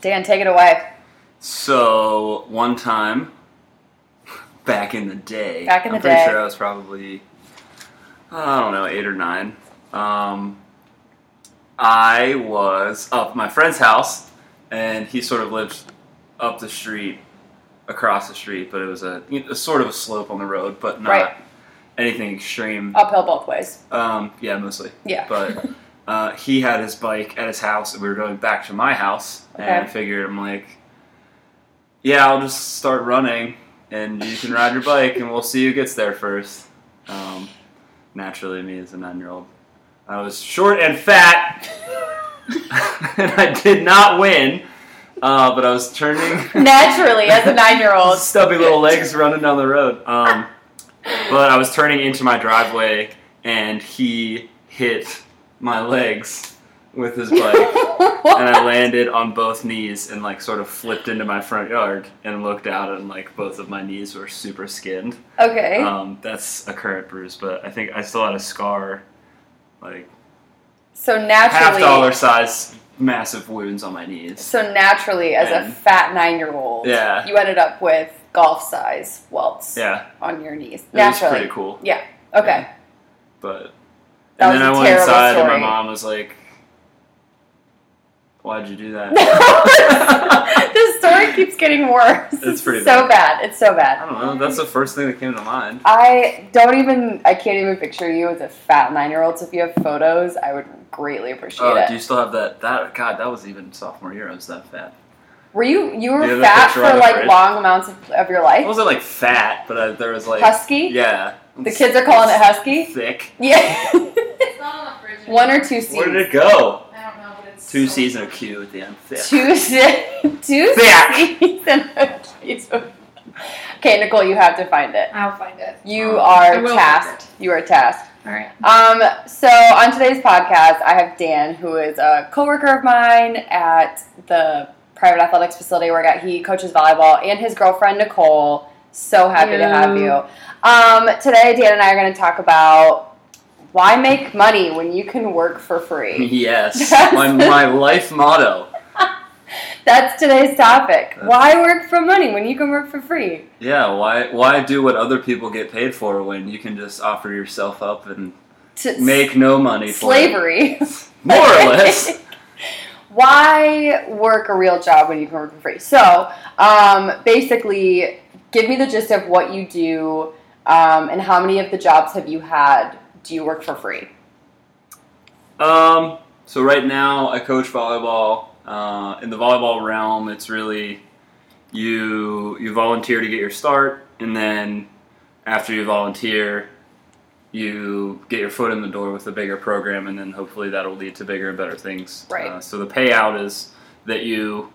Dan, take it away. So, one time, back in the day. I'm pretty sure I was probably, I don't know, 8 or 9. I was up at my friend's house, and he sort of lived up the street, across the street, but it was a sort of a slope on the road, but not anything extreme. Uphill both ways. Yeah, mostly. Yeah. But he had his bike at his house, and we were going back to my house, and I figured, I'm like, yeah, I'll just start running, and you can ride your bike, and we'll see who gets there first. Naturally, me as a 9-year-old. I was short and fat, and I did not win, but I was turning. Naturally, as a 9-year-old. Stubby little legs running down the road. But I was turning into my driveway, and he hit my legs with his bike, and I landed on both knees and like sort of flipped into my front yard and looked out, and like both of my knees were super skinned. Okay. That's a current bruise, but I think I still had a scar, like so naturally $1/2 size massive wounds on my knees. So naturally, as a fat 9-year-old, you ended up with golf size welts on your knees. Naturally, it was pretty cool. Yeah. Okay. Yeah. But that and then I went inside, story. And my mom was like, why'd you do that? This story keeps getting worse. It's pretty bad. So bad. It's so bad. I don't know. That's the first thing that came to mind. I can't even picture you as a fat 9-year-old. So if you have photos, I would greatly appreciate it. Oh, do you still have that? God, that was even sophomore year. I was that fat. Were you? You were fat for like long amounts of your life? I wasn't like fat, but there was like husky. Yeah. The kids are calling it husky. Thick. Yeah. It's not on the fridge. 1 or 2 C's. Where did it go? 2 C's and a Q at the end. Thick. Two C's and a Q. Okay, Nicole, you have to find it. I'll find it. You are tasked. You are tasked. All right. So on today's podcast, I have Dan, who is a coworker of mine at the private athletics facility where I got. He coaches volleyball, and his girlfriend Nicole. So happy to have you. Today, Dan and I are going to talk about. Why make money when you can work for free? Yes, my life motto. That's today's topic. Why work for money when you can work for free? Yeah, why do what other people get paid for when you can just offer yourself up and make no money for slavery. More or less. Why work a real job when you can work for free? So, basically, give me the gist of what you do and how many of the jobs have you had. Do you work for free? So right now I coach volleyball. In the volleyball realm, it's really you volunteer to get your start, and then after you volunteer, you get your foot in the door with a bigger program, and then hopefully that'll lead to bigger and better things. Right. So the payout is that you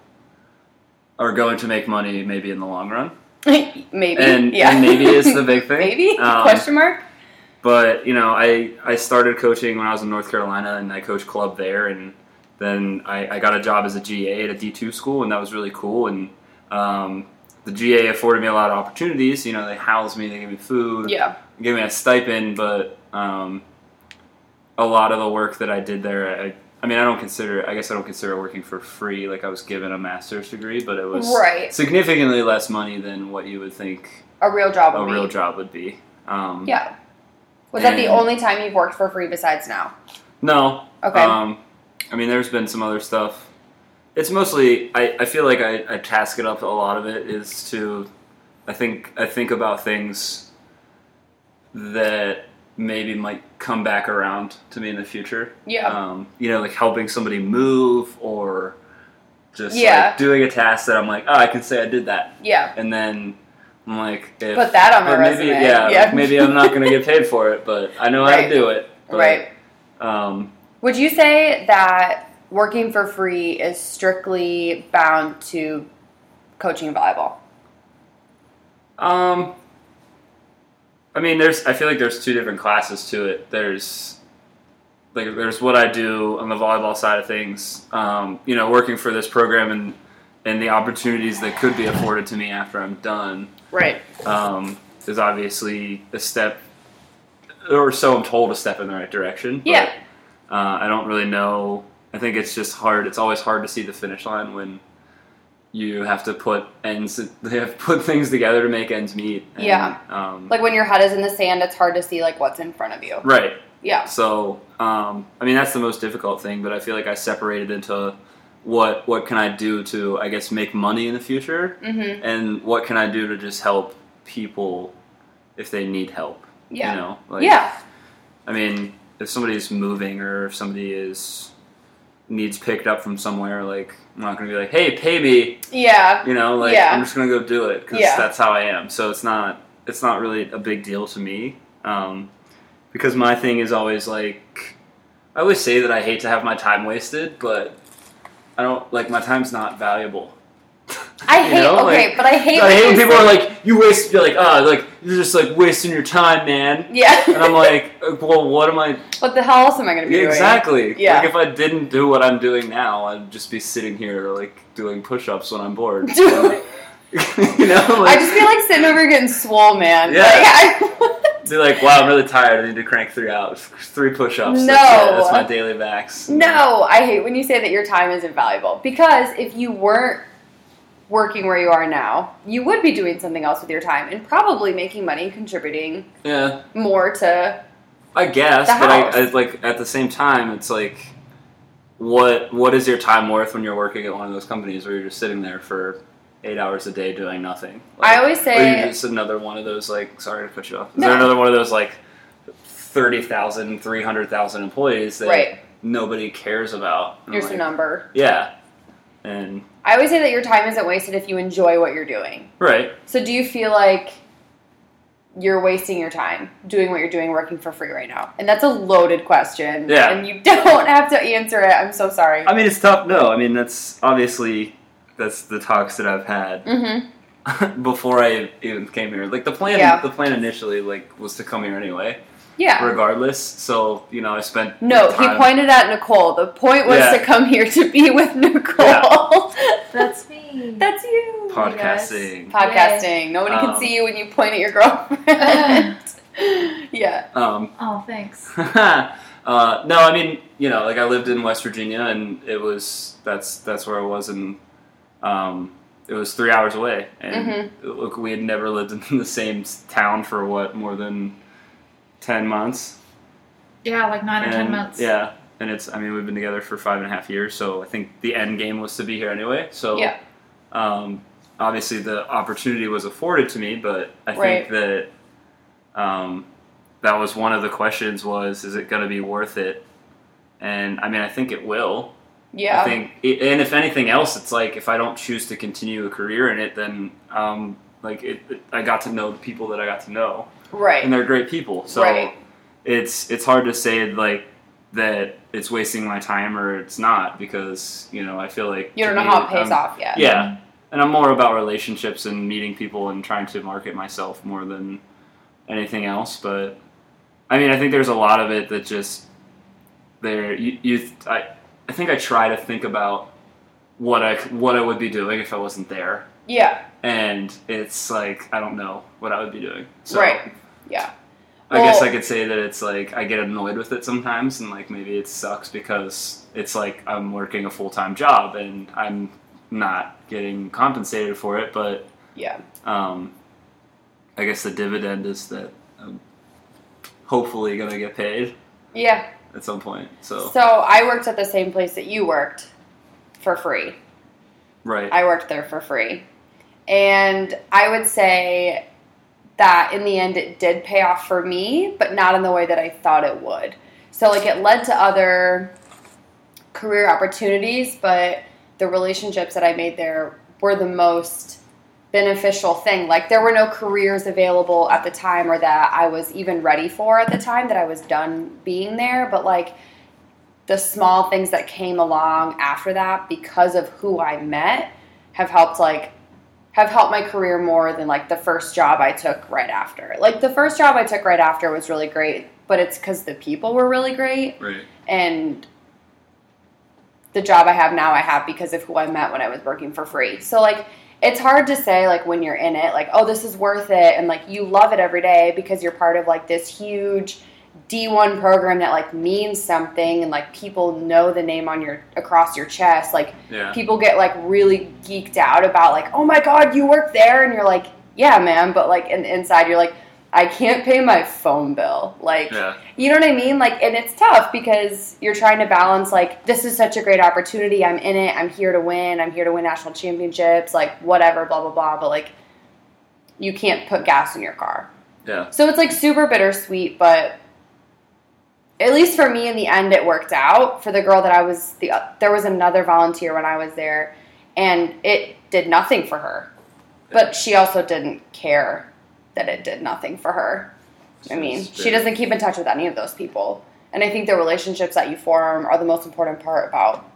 are going to make money maybe in the long run. Maybe. And maybe is the big thing. Maybe? Question mark? But, you know, I started coaching when I was in North Carolina, and I coached club there, and then I got a job as a GA at a D2 school, and that was really cool, and the GA afforded me a lot of opportunities. You know, they housed me, they gave me food, they gave me a stipend, but a lot of the work that I did there, I don't consider working for free. Like, I was given a master's degree, but it was significantly less money than what you would think a real job would be. Was that the only time you've worked for free besides now? No. Okay. There's been some other stuff. It's mostly, I feel like I task it up. A lot of it is to, I think about things that maybe might come back around to me in the future. Yeah. Like helping somebody move or just like doing a task that I'm like, oh, I can say I did that. Yeah. And then I'm like, put that on my resume. Maybe I'm not going to get paid for it, but I know how to do it. But, would you say that working for free is strictly bound to coaching volleyball? I feel like there's two different classes to it. There's what I do on the volleyball side of things. Working for this program and the opportunities that could be afforded to me after I'm done. Right. Is obviously a step, or so I'm told, a step in the right direction. Yeah. But, I don't really know. I think it's just hard. It's always hard to see the finish line when you have to put things together to make ends meet. And, yeah. Like when your head is in the sand, it's hard to see like what's in front of you. Right. Yeah. So, I mean, that's the most difficult thing, but I feel like I separated into what can I do to, I guess, make money in the future, mm-hmm. and what can I do to just help people if they need help. Yeah. You know? Like, yeah. I mean, if somebody's moving or if somebody is needs picked up from somewhere, like, I'm not going to be like, hey, pay me. Yeah. You know, like, yeah. I'm just going to go do it because that's how I am. So it's not really a big deal to me. Because my thing is always, like, I always say that I hate to have my time wasted, but I don't, like, my time's not valuable. I hate, I hate when people are like, you're like, you're just, like, wasting your time, man. Yeah. And I'm like, well, what the hell else am I going to be doing? Exactly. Yeah. Like, if I didn't do what I'm doing now, I'd just be sitting here, like, doing push-ups when I'm bored. So, you know? Like, I just feel like sitting over getting swole, man. Yeah. Like, they're like, wow, I'm really tired. I need to crank 3 push-ups. No. That's my daily max. No, I hate when you say that your time isn't valuable. Because if you weren't working where you are now, you would be doing something else with your time and probably making money and contributing more to I guess, the house. But I like at the same time, it's like, what is your time worth when you're working at one of those companies where you're just sitting there for 8 hours a day doing nothing? Like, I always say... Or you just another one of those, like... Sorry to cut you off. Is there another one of those, like, 30,000, 300,000 employees that nobody cares about? Here's the number. Yeah. And... I always say that your time isn't wasted if you enjoy what you're doing. Right. So do you feel like you're wasting your time doing what you're doing, working for free right now? And that's a loaded question. Yeah. And you don't have to answer it. I'm so sorry. I mean, it's tough. No, I mean, that's obviously... That's the talks that I've had mm-hmm. before I even came here. Like, the plan initially, like, was to come here anyway. Yeah. Regardless. So, you know, I spent time. He pointed at Nicole. The point was to come here to be with Nicole. Yeah. That's me. That's you. Podcasting. Yes. Podcasting. Yay. Nobody can see you when you point at your girlfriend. Yeah. Oh, thanks. No, I mean, you know, like, I lived in West Virginia, and it was, that's where I was in... it was 3 hours away, and look, we had never lived in the same town for more than 10 months. Yeah, like 9 or 10 months. Yeah, and we've been together for 5.5 years, so I think the end game was to be here anyway. So, obviously the opportunity was afforded to me, but I think that that was one of the questions: is it going to be worth it? And I mean, I think it will. Yeah. I think, and if anything else, it's like if I don't choose to continue a career in it, then I got to know the people that I got to know, right? And they're great people, so it's hard to say like that it's wasting my time or it's not, because you know I feel like you don't know how it pays off yet. Yeah, and I'm more about relationships and meeting people and trying to market myself more than anything else. But I mean, I think there's a lot of it that just I think I try to think about what I would be doing if I wasn't there. Yeah. And it's like, I don't know what I would be doing. So yeah. I guess I could say that it's like, I get annoyed with it sometimes, and like maybe it sucks because it's like I'm working a full-time job and I'm not getting compensated for it, but I guess the dividend is that I'm hopefully going to get paid. Yeah. At some point, so I worked at the same place that you worked for free. Right. I worked there for free. And I would say that in the end it did pay off for me, but not in the way that I thought it would. So, like, it led to other career opportunities, but the relationships that I made there were the most beneficial thing. Like, there were no careers available at the time, or that I was even ready for at the time that I was done being there, but like the small things that came along after that because of who I met have helped my career more than like the first job I took right after. Like, the first job I took right after was really great, but it's because the people were really great, and the job I have now I have because of who I met when I was working for free. So like, it's hard to say, like, when you're in it, like, oh, this is worth it, and, like, you love it every day because you're part of, like, this huge D1 program that like means something and like people know the name on your across your chest, like people get like really geeked out about like, oh my god, you work there, and you're like, yeah man, but like inside you're like, I can't pay my phone bill, like you know what I mean, like, and it's tough because you're trying to balance like, this is such a great opportunity, I'm in it, I'm here to win national championships, like whatever, blah blah blah, but like you can't put gas in your car. Yeah. So it's like super bittersweet, but at least for me in the end it worked out. For the girl that I was, there was another volunteer when I was there and it did nothing for her. But she also didn't care that it did nothing for her. I mean, she doesn't keep in touch with any of those people. And I think the relationships that you form are the most important part about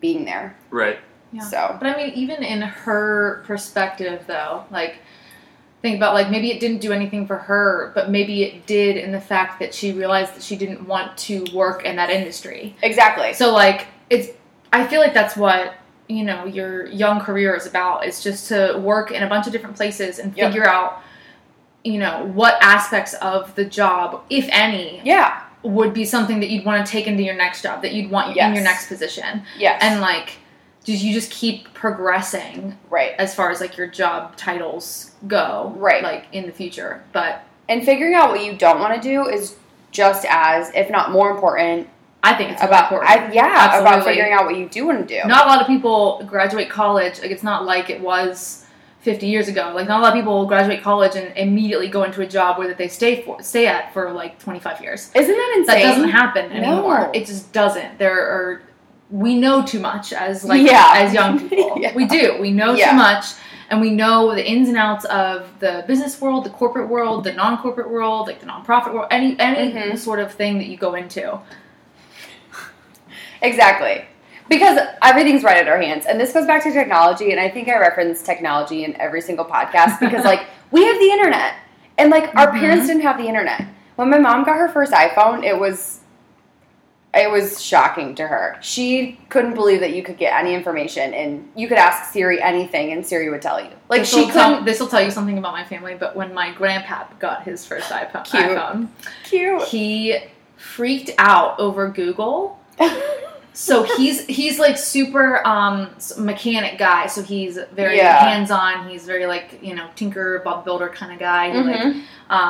being there. Right. Yeah. So. But I mean, even in her perspective though, like, think about, like, maybe it didn't do anything for her, but maybe it did in the fact that she realized that she didn't want to work in that industry. Exactly. So, like, it's, I feel like that's what, you know, your young career is about. It's just to work in a bunch of different places and figure out, you know, what aspects of the job, if any, would be something that you'd want to take into your next job, that you'd want in your next position. Yes. And, like, you just keep progressing, right? As far as like your job titles go, right? Like in the future, but and figuring out what you don't want to do is just as, if not more important. I think it's about really important. Absolutely. About figuring out what you do want to do. Not a lot of people graduate college. Like it's not like it was 50 years ago. Like not a lot of people graduate college and immediately go into a job where that they stay at for like 25 years. Isn't that insane? That doesn't happen anymore. No. It just doesn't. We know too much as like as young people. We do. We know too much, and we know the ins and outs of the business world, the corporate world, the non-corporate world, like the nonprofit world, any sort of thing that you go into. Exactly. Because everything's right at our hands. And this goes back to technology, and I think I reference technology in every single podcast because like we have the internet. And like our parents didn't have the internet. When my mom got her first iPhone, it was shocking to her. She couldn't believe that you could get any information, and you could ask Siri anything, and Siri would tell you. Like this will tell you something about my family, but when my grandpap got his first iPhone, he freaked out over Google. So he's like super mechanic guy. So he's very hands on. He's very like, you know, Tinker Bob Builder kind of guy.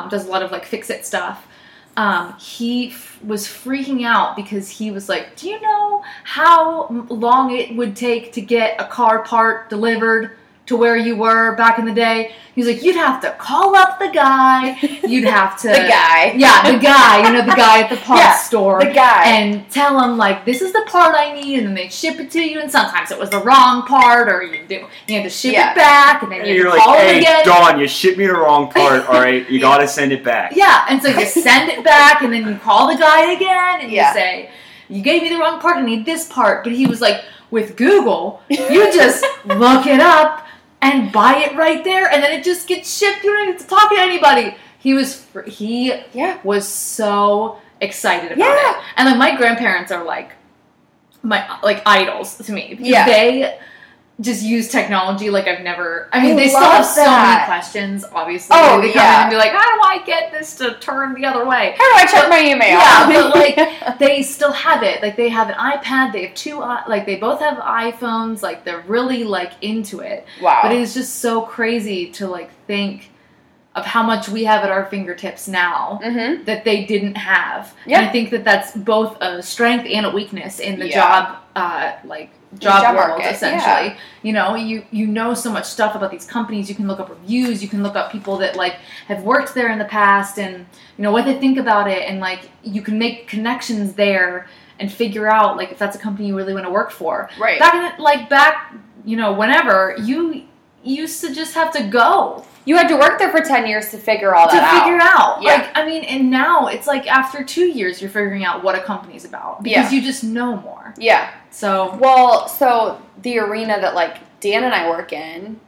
He does a lot of like fix it stuff. He was freaking out because he was like, do you know how long it would take to get a car part delivered to where you were back in the day? He was like, you'd have to call up the guy. You'd have to... the guy. Yeah, the guy. You know, the guy at the parts store. The guy. And tell him, like, this is the part I need, and then they ship it to you, and sometimes it was the wrong part, or you had to ship it back, and then you had to call it again. Hey, Dawn, you shipped me the wrong part, all right? You gotta send it back. Yeah, and so you send it back, and then you call the guy again, and you say, you gave me the wrong part, I need this part. But he was like, with Google, you just look it up, and buy it right there, and then it just gets shipped. You don't have to talk to anybody. He was so excited about it. And like my grandparents are like my idols to me because they just use technology like I've never. I mean, they still have so many questions. Obviously, oh, they come in and be like, "How do I get this to turn the other way? How do I check my email?" Yeah, but like they still have it. Like they have an iPad. They have they both have iPhones. Like they're really like into it. Wow! But it is just so crazy to like think of how much we have at our fingertips now that they didn't have. Yeah. And I think that that's both a strength and a weakness in the job world, market, essentially. Yeah. You know, you know so much stuff about these companies. You can look up reviews. You can look up people that, like, have worked there in the past and, you know, what they think about it. And, like, you can make connections there and figure out, like, if that's a company you really want to work for. Right. Back, you know, whenever, you used to just have to go. You had to work there for 10 years to figure all that out. Yeah. Like, I mean, and now it's like after 2 years you're figuring out what a company's about because you just know more. Yeah. So. Well, so the arena that, like, Dan and I work in,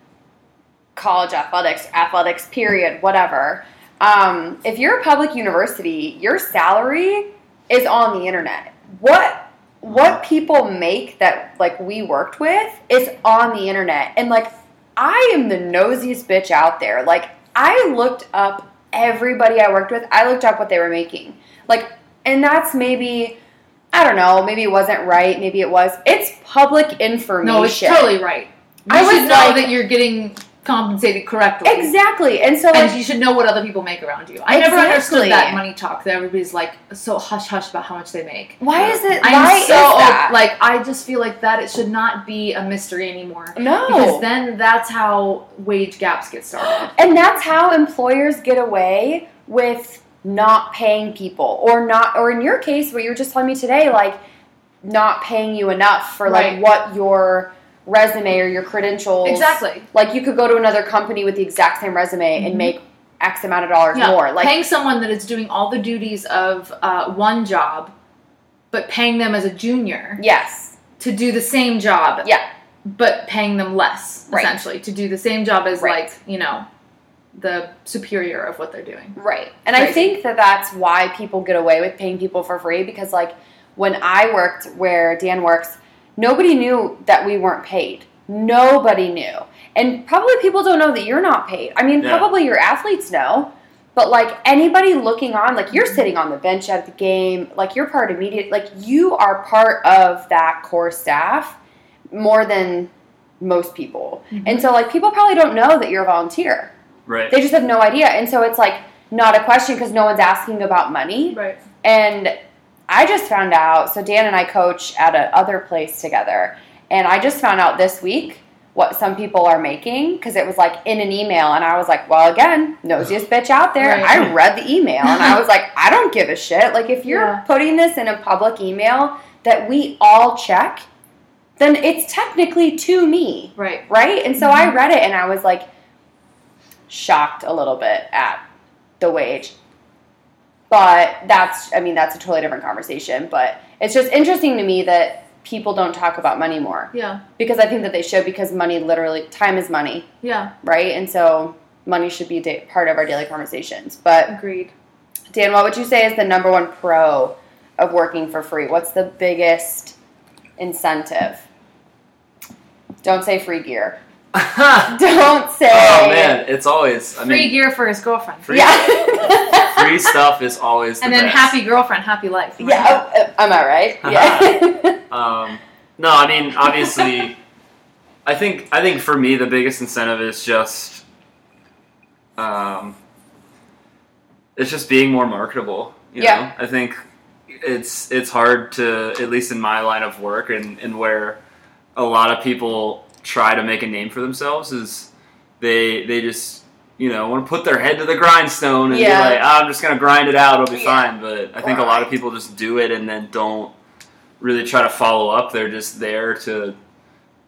college athletics, period, whatever, if you're a public university, your salary is on the internet. What people make that, like, we worked with is on the internet. And, like, I am the nosiest bitch out there. Like, I looked up everybody I worked with, I looked up what they were making. Like, and that's maybe, I don't know, maybe it wasn't right, maybe it was. It's public information. No, it's totally right. You should know that you're getting compensated correctly. Exactly. And so, and you should know what other people make around you. I never understood that money talk that everybody's like so hush-hush about how much they make. Why is that? I just feel like that it should not be a mystery anymore. No. Because then that's how wage gaps get started. And that's how employers get away with not paying people or in your case, what you were just telling me today, like not paying you enough for like what your resume or your credentials. Exactly. Like, you could go to another company with the exact same resume and make X amount of dollars more. Like, paying someone that is doing all the duties of one job, but paying them as a junior. Yes. To do the same job. Yeah. But paying them less, essentially. To do the same job as, the superior of what they're doing. Right. And crazy. I think that that's why people get away with paying people for free, because, like, when I worked where Dan works, nobody knew that we weren't paid. Nobody knew. And probably people don't know that you're not paid. I mean, probably your athletes know. But, like, anybody looking on, like, you're sitting on the bench at the game. Like, you're part of media. Like, you are part of that core staff more than most people. Mm-hmm. And so, like, people probably don't know that you're a volunteer. Right. They just have no idea. And so it's, like, not a question because no one's asking about money. Right. And I just found out, so Dan and I coach at another place together, and I just found out this week what some people are making, because it was, like, in an email, and I was like, well, again, nosiest bitch out there. Right. I read the email, and I was like, I don't give a shit. Like, if you're putting this in a public email that we all check, then it's technically to me. Right. Right? And so I read it, and I was, like, shocked a little bit at the wage. But that's a totally different conversation. But it's just interesting to me that people don't talk about money more. Yeah. Because I think that they should, because money literally, time is money. Yeah. Right? And so money should be part of our daily conversations. But agreed. Dan, what would you say is the number one pro of working for free? What's the biggest incentive? Don't say free gear. Don't say. Oh man, it's always free gear for his girlfriend. Free stuff is always the best. And then happy girlfriend, happy life. Right? Yeah, am I right? Yeah. No, I mean, obviously, I think for me the biggest incentive is just, it's just being more marketable. You know? I think it's hard to, at least in my line of work and where a lot of people try to make a name for themselves, is they just, want to put their head to the grindstone and be like, I'm just going to grind it out, it'll be fine. But I think a lot of people just do it and then don't really try to follow up. They're just there to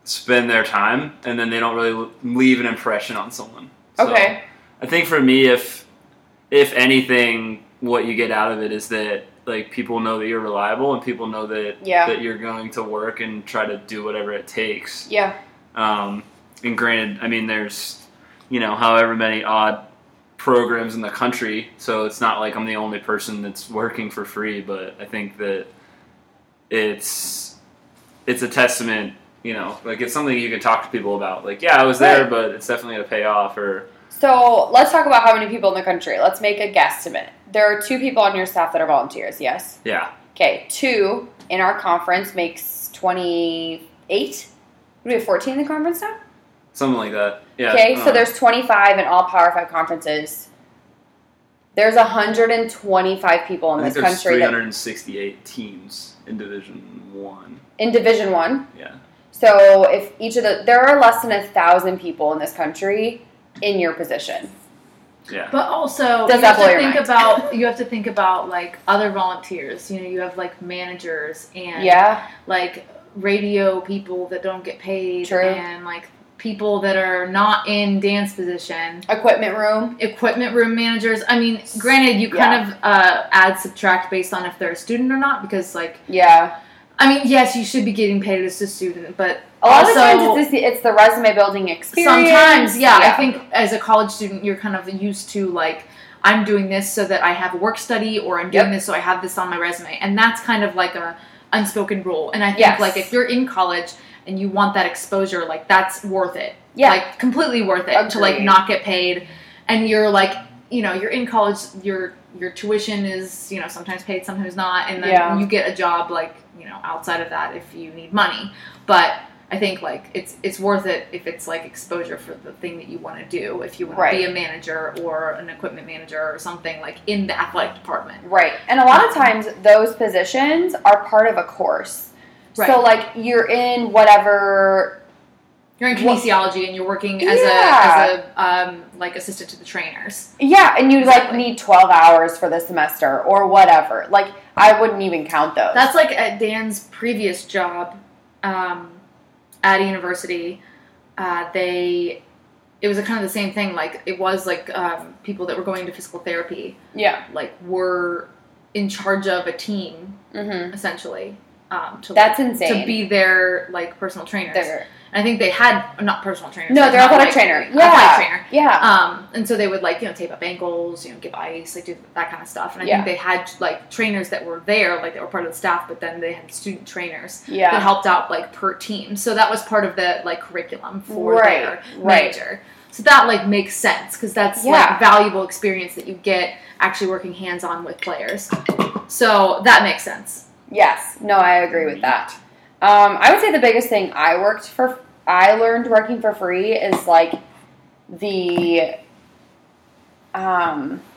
spend their time, and then they don't really leave an impression on someone. Okay. So I think for me, if anything, what you get out of it is that, like, people know that you're reliable, and people know that you're going to work and try to do whatever it takes. Yeah. And granted, I mean, there's, however many odd programs in the country, so it's not like I'm the only person that's working for free, but I think that it's a testament, like, it's something you can talk to people about. Like, yeah, I was there, but it's definitely going to pay off. Or so let's talk about how many people in the country. Let's make a guesstimate. There are 2 people on your staff that are volunteers, yes? Yeah. Okay, 2 in our conference makes 28. Do we have 14 in the conference now? Something like that. Yeah. Okay, so there's 25 in all Power 5 conferences. There's 125 people in this country. There's 368 teams in Division 1. In Division 1? Yeah. So if there are less than 1,000 people in this country in your position. Yeah. But also, you have to think about, like, other volunteers. You have, like, managers and like radio people that don't get paid. True. And, like, people that are not in dance position. Equipment room managers. I mean, granted, you kind of add, subtract based on if they're a student or not, because, like, I mean, yes, you should be getting paid as a student, but a lot of times it's the resume building experience. Sometimes, I think as a college student, you're kind of used to, like, I'm doing this so that I have a work study, or I'm doing this so I have this on my resume. And that's kind of like a unspoken rule. And I think, like, if you're in college and you want that exposure, like, that's worth it. Yeah. Like, completely worth it to, like, not get paid. And you're, like, you know, you're in college, your tuition is, you know, sometimes paid, sometimes not. And then you get a job, like, you know, outside of that if you need money. But I think, like, it's worth it if it's, like, exposure for the thing that you want to do. If you want to be a manager or an equipment manager or something, like, in the athletic department. Right. And a lot of times those positions are part of a course. Right. So, like, you're in whatever... You're in kinesiology and you're working as a assistant to the trainers. Yeah, and you need 12 hours for the semester or whatever. Like, I wouldn't even count those. That's like at Dan's previous job at a university. It was kind of the same thing. Like, it was like people that were going to physical therapy. Yeah, like were in charge of a team essentially. That's insane. To be their like personal trainers. I think they had, not personal trainers. No, they're athletic trainer. Yeah. Athletic trainer. Yeah. And so they would, like, you know, tape up ankles, you know, give ice, like, do that kind of stuff. And I think they had, like, trainers that were there, like, they were part of the staff, but then they had student trainers that helped out, like, per team. So that was part of the, like, curriculum for their manager. So that, like, makes sense because that's, like, valuable experience that you get actually working hands-on with players. So that makes sense. Yes. No, I agree with that. I would say the biggest thing I learned working for free is, like, the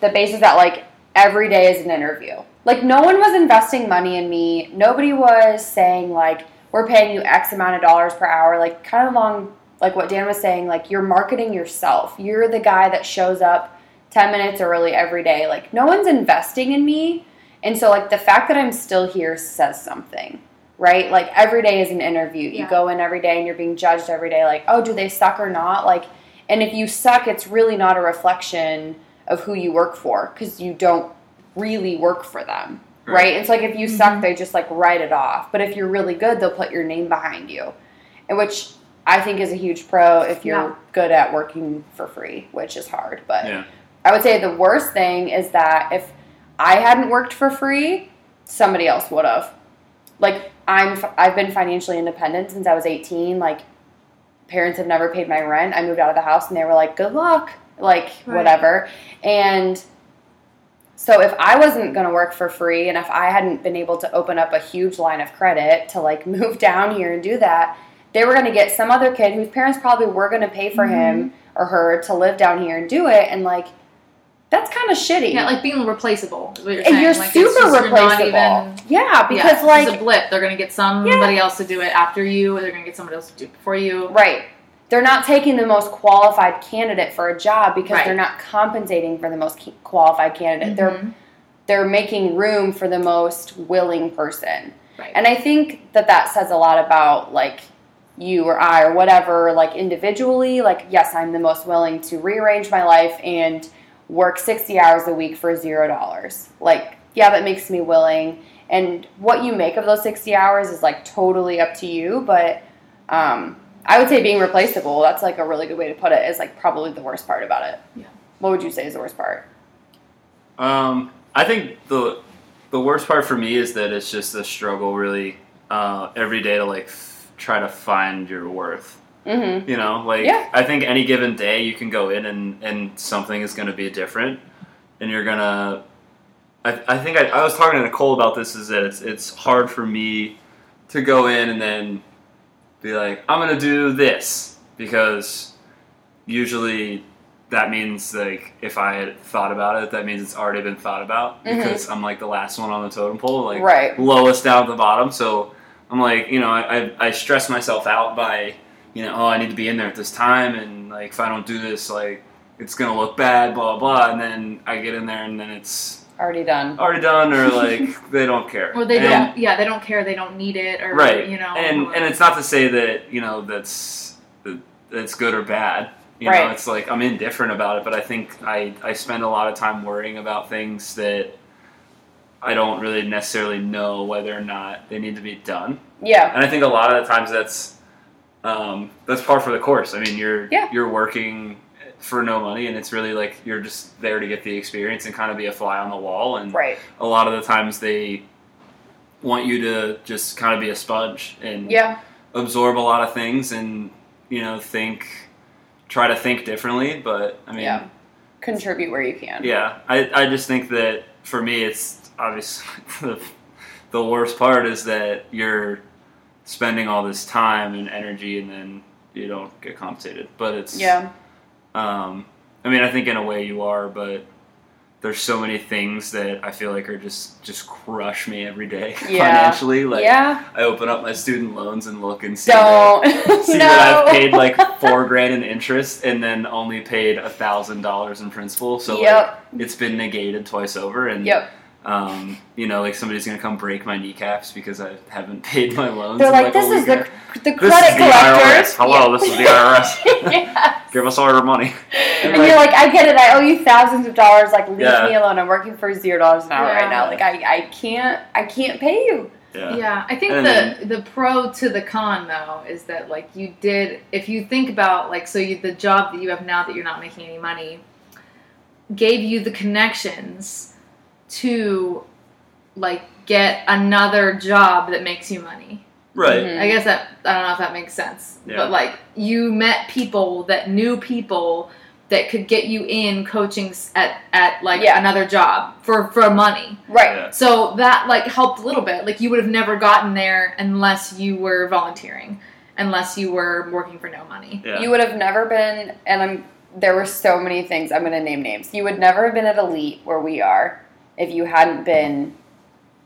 basis that, like, every day is an interview. Like, no one was investing money in me. Nobody was saying, like, we're paying you X amount of dollars per hour. Like, kind of along, like, what Dan was saying, like, you're marketing yourself. You're the guy that shows up 10 minutes early every day. Like, no one's investing in me. And so, like, the fact that I'm still here says something. Right? Like, every day is an interview. You go in every day and you're being judged every day. Like, oh, do they suck or not? Like, and if you suck, it's really not a reflection of who you work for because you don't really work for them. Right? It's like if you suck, they just, like, write it off. But if you're really good, they'll put your name behind you, and which I think is a huge pro if you're good at working for free, which is hard. But I would say the worst thing is that if I hadn't worked for free, somebody else would have. Like, I've been financially independent since I was 18. Like, parents have never paid my rent. I moved out of the house, and they were like, good luck, like, whatever. And so if I wasn't going to work for free and if I hadn't been able to open up a huge line of credit to, like, move down here and do that, they were going to get some other kid whose parents probably were going to pay for him or her to live down here and do it. And, like, that's kind of shitty. Yeah, like being replaceable is what you're saying. And you're like, super replaceable. Because like... It's a blip. They're going to get somebody else to do it after you, or they're going to get somebody else to do it before you. Right. They're not taking the most qualified candidate for a job because they're not compensating for the most qualified candidate. They're making room for the most willing person. Right. And I think that says a lot about, like, you or I or whatever, like, individually. Like, yes, I'm the most willing to rearrange my life and... work 60 hours a week for $0. Like, yeah, that makes me willing. And what you make of those 60 hours is, like, totally up to you. But I would say being replaceable, that's, like, a really good way to put it, is, like, probably the worst part about it. Yeah. What would you say is the worst part? I think the worst part for me is that it's just a struggle, really, every day to, like, try to find your worth. Mm-hmm. You know, like, I think any given day you can go in and something is going to be different, and you're going to, I think I was talking to Nicole about this, is that it's hard for me to go in and then be like, I'm going to do this, because usually that means, like, if I had thought about it, that means it's already been thought about, because I'm, like, the last one on the totem pole, like, lowest down at the bottom, so I'm like, you know, I stress myself out by... you know, oh, I need to be in there at this time, and, like, if I don't do this, like, it's going to look bad, blah, blah, and then I get in there, and then it's... Already done, or, like, they don't care. Or they don't care, they don't need it, or, you know... And it's not to say that, you know, that's good or bad. You know, it's like, I'm indifferent about it, but I think I spend a lot of time worrying about things that I don't really necessarily know whether or not they need to be done. Yeah. And I think a lot of the times that's par for the course. I mean, you're working for no money, and it's really like you're just there to get the experience and kind of be a fly on the wall. And a lot of the times they want you to just kind of be a sponge and absorb a lot of things, and, you know, try to think differently. But I mean, contribute where you can. Yeah, I just think that for me, it's obviously the worst part is that you're spending all this time and energy and then you don't get compensated. But it's I mean, I think in a way you are, but there's so many things that I feel like are just crush me every day financially. Like I open up my student loans and look and see, that I've paid like $4,000 in interest and then only paid $1,000 in principal. So like, it's been negated twice over. And you know, like somebody's going to come break my kneecaps because I haven't paid my loans. They're like, this is the credit collector. Hello, this is the IRS. Give us all your money. And you're like, I get it. I owe you thousands of dollars. Like, leave me alone. I'm working for $0 an hour right now. Like, I can't pay you. Yeah. I think the pro to the con, though, is that, like, you did, if you think about, like, so the job that you have now that you're not making any money gave you the connections to, like, get another job that makes you money. Right. Mm-hmm. I guess that, I don't know if that makes sense. Yeah. But, like, you met people that knew people that could get you in coaching at like, another job for money. Right. Yeah. So that, like, helped a little bit. Like, you would have never gotten there unless you were volunteering, unless you were working for no money. Yeah. You would have never been, and there were so many things. I'm going to name names. You would never have been at Elite where we are if you hadn't been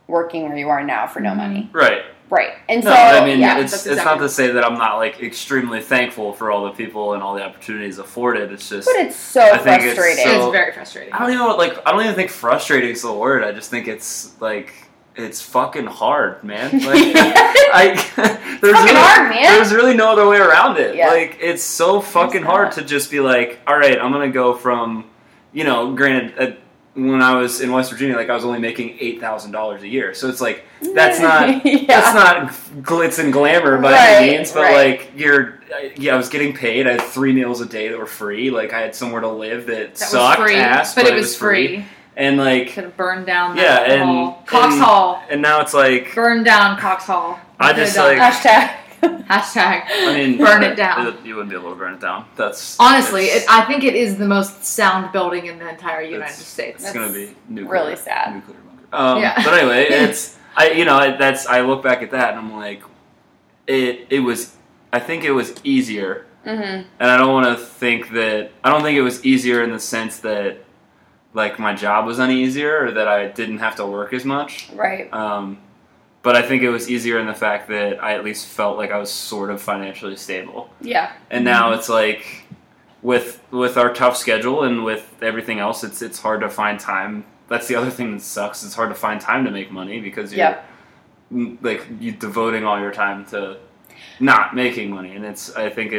working where you are now for no money. Right. Right. And so, I mean, it's not to say that I'm not, like, extremely thankful for all the people and all the opportunities afforded. It's just... But it's so frustrating. It's very frustrating. I don't even think frustrating is the word. I just think it's, like, it's fucking hard, man. Like, it's fucking hard, man. There's really no other way around it. Yeah. Like, it's so fucking hard to just be like, all right, I'm going to go from, you know, granted... when I was in West Virginia, like, I was only making $8,000 a year. So it's like, that's not glitz and glamour by any means, but like, I was getting paid. I had 3 meals a day that were free. Like, I had somewhere to live that sucked ass, but it was free. And like, could have burned down Cox Hall. And now it's like, burn down Cox Hall. I just like, hashtag. I mean, burn it down. You wouldn't be able to burn it down. That's honestly, I think it is the most sound building in the entire United States. It's going to be nuclear. Really sad. Nuclear bunker. But anyway, it's I look back at that and I'm like, I think it was easier, and I don't think it was easier in the sense that, like, my job was any easier or that I didn't have to work as much. Right. But I think it was easier in the fact that I at least felt like I was sort of financially stable. Yeah. And now it's like, with our tough schedule and with everything else, it's hard to find time. That's the other thing that sucks. It's hard to find time to make money because you're devoting all your time to not making money. And it's hard. I think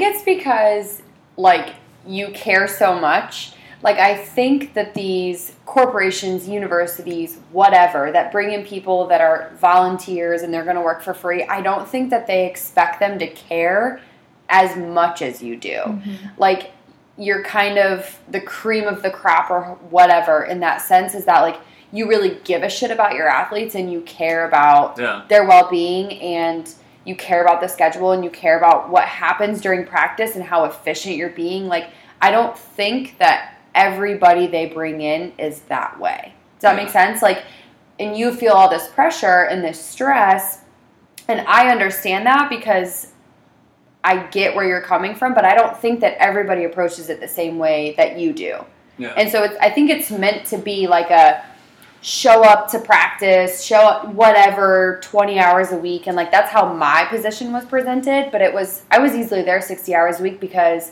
it's because, like, you care so much. Like, I think that these corporations, universities, whatever, that bring in people that are volunteers and they're going to work for free, I don't think that they expect them to care as much as you do. Mm-hmm. Like, you're kind of the cream of the crop or whatever in that sense, is that, like, you really give a shit about your athletes and you care about their well-being and you care about the schedule and you care about what happens during practice and how efficient you're being. Like, I don't think that everybody they bring in is that way. Does that make sense? Like, and you feel all this pressure and this stress, and I understand that because I get where you're coming from, but I don't think that everybody approaches it the same way that you do. Yeah. And so I think it's meant to be like a show up to practice, show up whatever 20 hours a week, and like that's how my position was presented, but I was easily there 60 hours a week because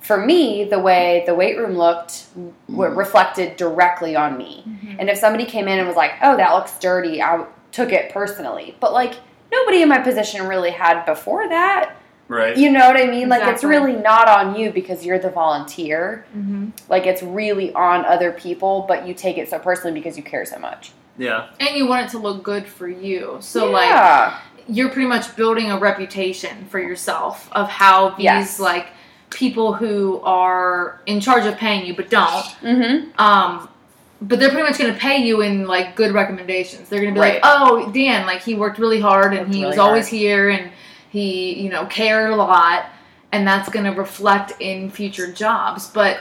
for me, the way the weight room looked reflected directly on me. Mm-hmm. And if somebody came in and was like, oh, that looks dirty, I took it personally. But, like, nobody in my position really had before that. Right. You know what I mean? Exactly. Like, it's really not on you because you're the volunteer. Mm-hmm. Like, it's really on other people, but you take it so personally because you care so much. Yeah. And you want it to look good for you. So, like, you're pretty much building a reputation for yourself of how these, like, people who are in charge of paying you but don't, but they're pretty much going to pay you in, like, good recommendations. They're going to be like, oh, Dan, like, he worked really hard and he was always here and he, you know, cared a lot, and that's going to reflect in future jobs. But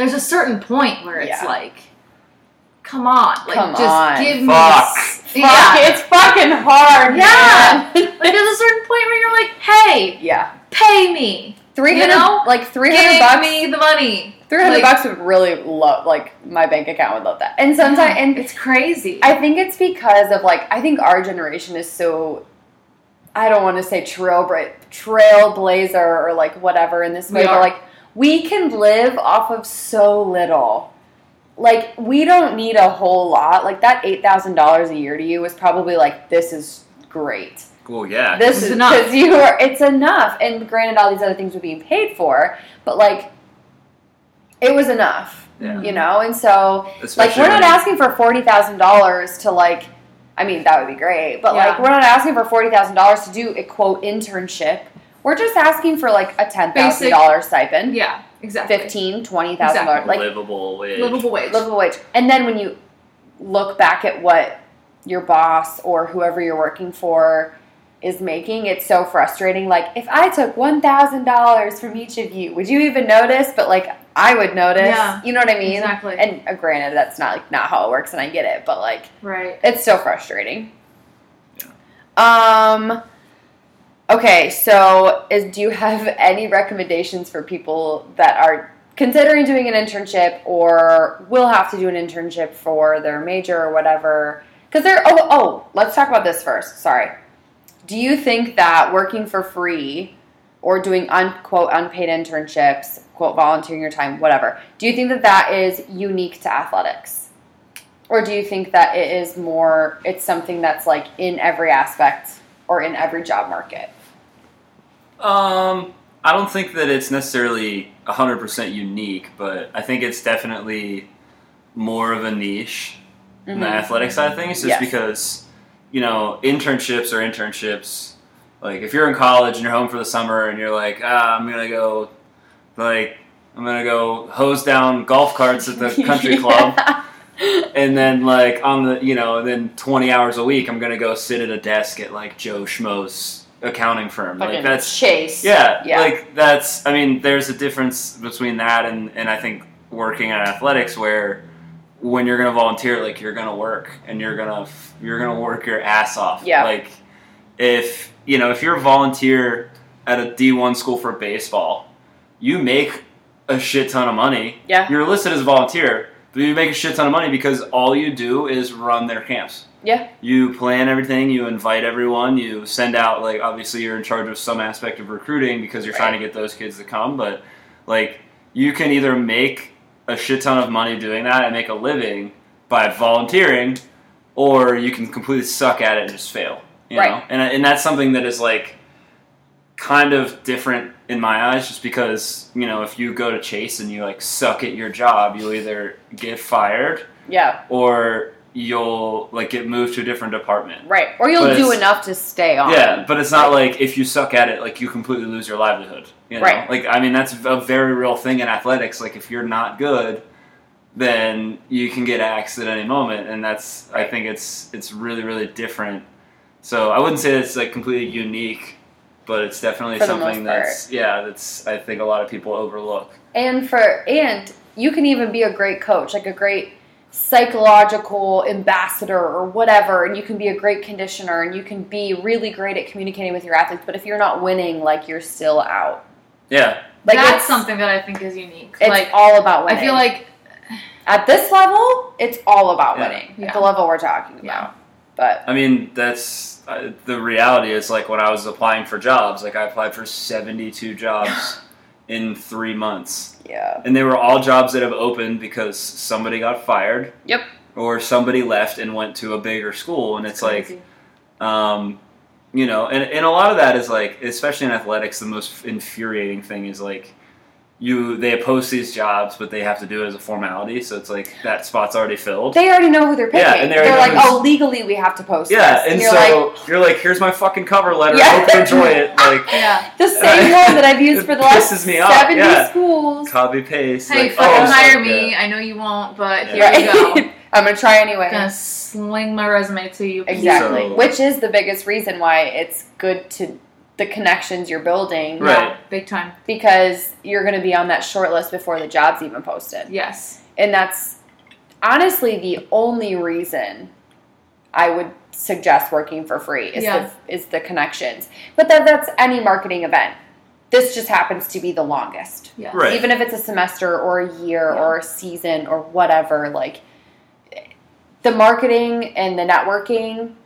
there's a certain point where it's like, come on. Like, just give me... It's fucking hard. Yeah. Like, there's a certain point where you're like, hey, pay me. $300 Give me the money. $300 would really love, like, my bank account would love that. And sometimes, and it's crazy. I think it's because of, like, I think our generation is so, I don't want to say trailblazer or, like, whatever in this way, but, like, we can live off of so little. Like, we don't need a whole lot. Like, that $8,000 a year to you was probably, like, this is great. Well, yeah. This is enough. Because it's enough. And granted, all these other things were being paid for, but, like, it was enough, you know? And so, especially like, we're not asking for $40,000 to, like, I mean, that would be great, but, like, we're not asking for $40,000 to do a, quote, internship. We're just asking for, like, a $10,000 stipend. Yeah, exactly. $15,000, $20,000. Exactly. Like, livable wage. Livable wage. And then when you look back at what your boss or whoever you're working for is making, it's so frustrating. Like, if I took $1,000 from each of you, would you even notice? But, like, I would notice. Yeah, you know what I mean? Exactly. And granted, that's not, like, not how it works, and I get it, but, like, it's so frustrating. Yeah. Okay, so do you have any recommendations for people that are considering doing an internship or will have to do an internship for their major or whatever? Because they're let's talk about this first. Sorry. Do you think that working for free or doing quote unpaid internships, quote volunteering your time, whatever, do you think that that is unique to athletics? Or do you think that it is more, it's something that's like in every aspect or in every job market? I don't think that it's necessarily 100% unique, but I think it's definitely more of a niche in the athletic side of things, just because, you know, internships are internships. Like, if you're in college and you're home for the summer and you're like, I'm going to go hose down golf carts at the country club. And then, like, on the, you know, then 20 hours a week, I'm going to go sit at a desk at, like, Joe Schmo's accounting firm. But like, that's Chase. Yeah. Like, that's, I mean, there's a difference between that and I think working in athletics where, when you're gonna volunteer, like, you're gonna work and you're gonna work your ass off. Yeah. Like, if you know, if you're a volunteer at a D1 school for baseball, you make a shit ton of money. Yeah. You're listed as a volunteer, but you make a shit ton of money because all you do is run their camps. Yeah. You plan everything. You invite everyone. You send out, like, obviously you're in charge of some aspect of recruiting because you're trying to get those kids to come. But, like, you can either make a shit ton of money doing that and make a living by volunteering, or you can completely suck at it and just fail. You know? And that's something that is, like, kind of different in my eyes, just because, you know, if you go to Chase and you, like, suck at your job, you'll either get fired, or you'll, like, get moved to a different department. Right. Or you'll do enough to stay on. Yeah, but it's not like if you suck at it, like, you completely lose your livelihood. You know? Right. Like, I mean, that's a very real thing in athletics. Like, if you're not good, then you can get axed at any moment. And that's, I think it's really, really different. So I wouldn't say it's, like, completely unique, but it's definitely something that's I think a lot of people overlook. And you can even be a great coach, like a great psychological ambassador or whatever, and you can be a great conditioner and you can be really great at communicating with your athletes, but if you're not winning, like, you're still out. Yeah. Like, that's something that I think is unique. It's, like, all about winning. I feel like at this level, it's all about winning. Yeah. At the level we're talking about. Yeah. But I mean, that's the reality is, like, when I was applying for jobs, like, I applied for 72 jobs in 3 months. Yeah. And they were all jobs that have opened because somebody got fired. Yep. Or somebody left and went to a bigger school. And it's crazy. Like, you know, and a lot of that is, like, especially in athletics, the most infuriating thing is, like, they post these jobs, but they have to do it as a formality. So it's like, that spot's already filled. They already know who they're picking. Yeah, and they're like, legally we have to post this. Yeah, and so you're like, here's my fucking cover letter. Yeah. I hope you enjoy it. Like, the same one that I've used for the last 70 schools. Copy paste. Hey, like, fucking hire me. I know you won't, but here you go. I'm going to try anyway. I'm going to sling my resume to you. Exactly. Which is the biggest reason why it's good to the connections you're building. Right. Yeah, big time. Because you're going to be on that short list before the job's even posted. Yes. And that's honestly the only reason I would suggest working for free is, is the connections. But that's any marketing event. This just happens to be the longest. Yes. Right. Even if it's a semester or a year or a season or whatever, like the marketing and the networking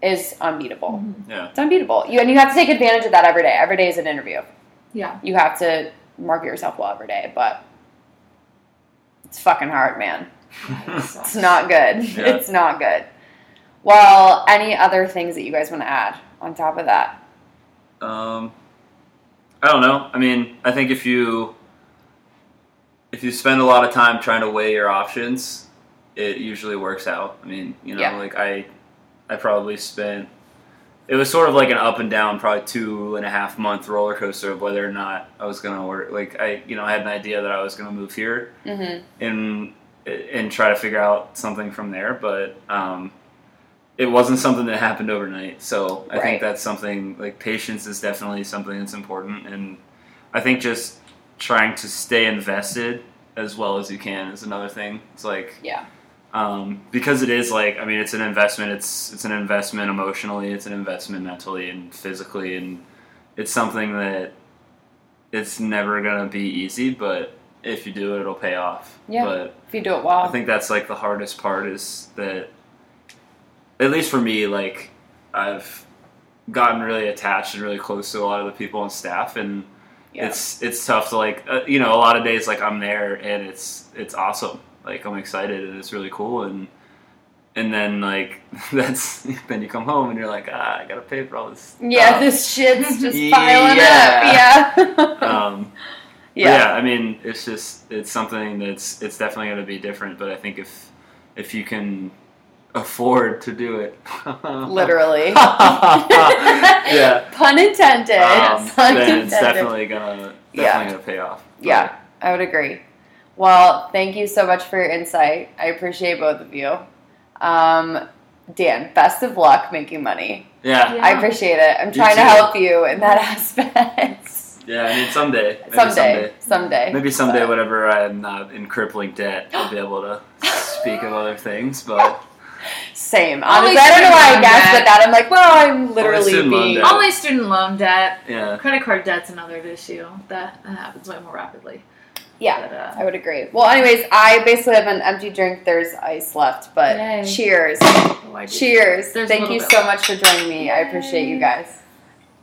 is unbeatable. Mm-hmm. Yeah. It's unbeatable. You have to take advantage of that every day. Every day is an interview. Yeah. You have to market yourself well every day, but it's fucking hard, man. It's not good. Yeah. It's not good. Well, any other things that you guys want to add on top of that? I don't know. I mean, I think if you spend a lot of time trying to weigh your options, it usually works out. I mean, like I probably spent, it was sort of like an up and down, probably 2.5 month roller coaster of whether or not I was going to work. Like I had an idea that I was going to move here and try to figure out something from there. But, it wasn't something that happened overnight. So I think that's something, like patience is definitely something that's important. And I think just trying to stay invested as well as you can is another thing. It's like, because it is like, I mean, it's an investment. It's an investment emotionally. It's an investment mentally and physically. And it's something that it's never going to be easy, but if you do it, it'll pay off. Yeah. But if you do it well, I think that's like the hardest part is that, at least for me, like I've gotten really attached and really close to a lot of the people on staff and it's tough to like, a lot of days, like I'm there and it's awesome. Like I'm excited and it's really cool. And then like, then you come home and you're like, I gotta pay for all this stuff. Yeah. This shit's just piling up. Yeah. I mean, it's something that's definitely going to be different, but I think if you can afford to do it. Literally. Yeah. Pun intended. Then it's definitely gonna pay off. But. Yeah, I would agree. Well, thank you so much for your insight. I appreciate both of you. Dan, best of luck making money. Yeah. I appreciate it. I'm trying to help you in that aspect. Yeah, I mean someday. Maybe someday whenever I'm not in crippling debt, I'll be able to speak of other things, but same. Honestly, I don't know why I guessed at that. I'm like, well, I'm literally being... Only student loan debt. Yeah. Credit card debt's another issue. That happens way more rapidly. Yeah, but, I would agree. Well, anyways, I basically have an empty drink. There's ice left, but cheers. Cheers. Thank you so much for joining me. Yay. I appreciate you guys.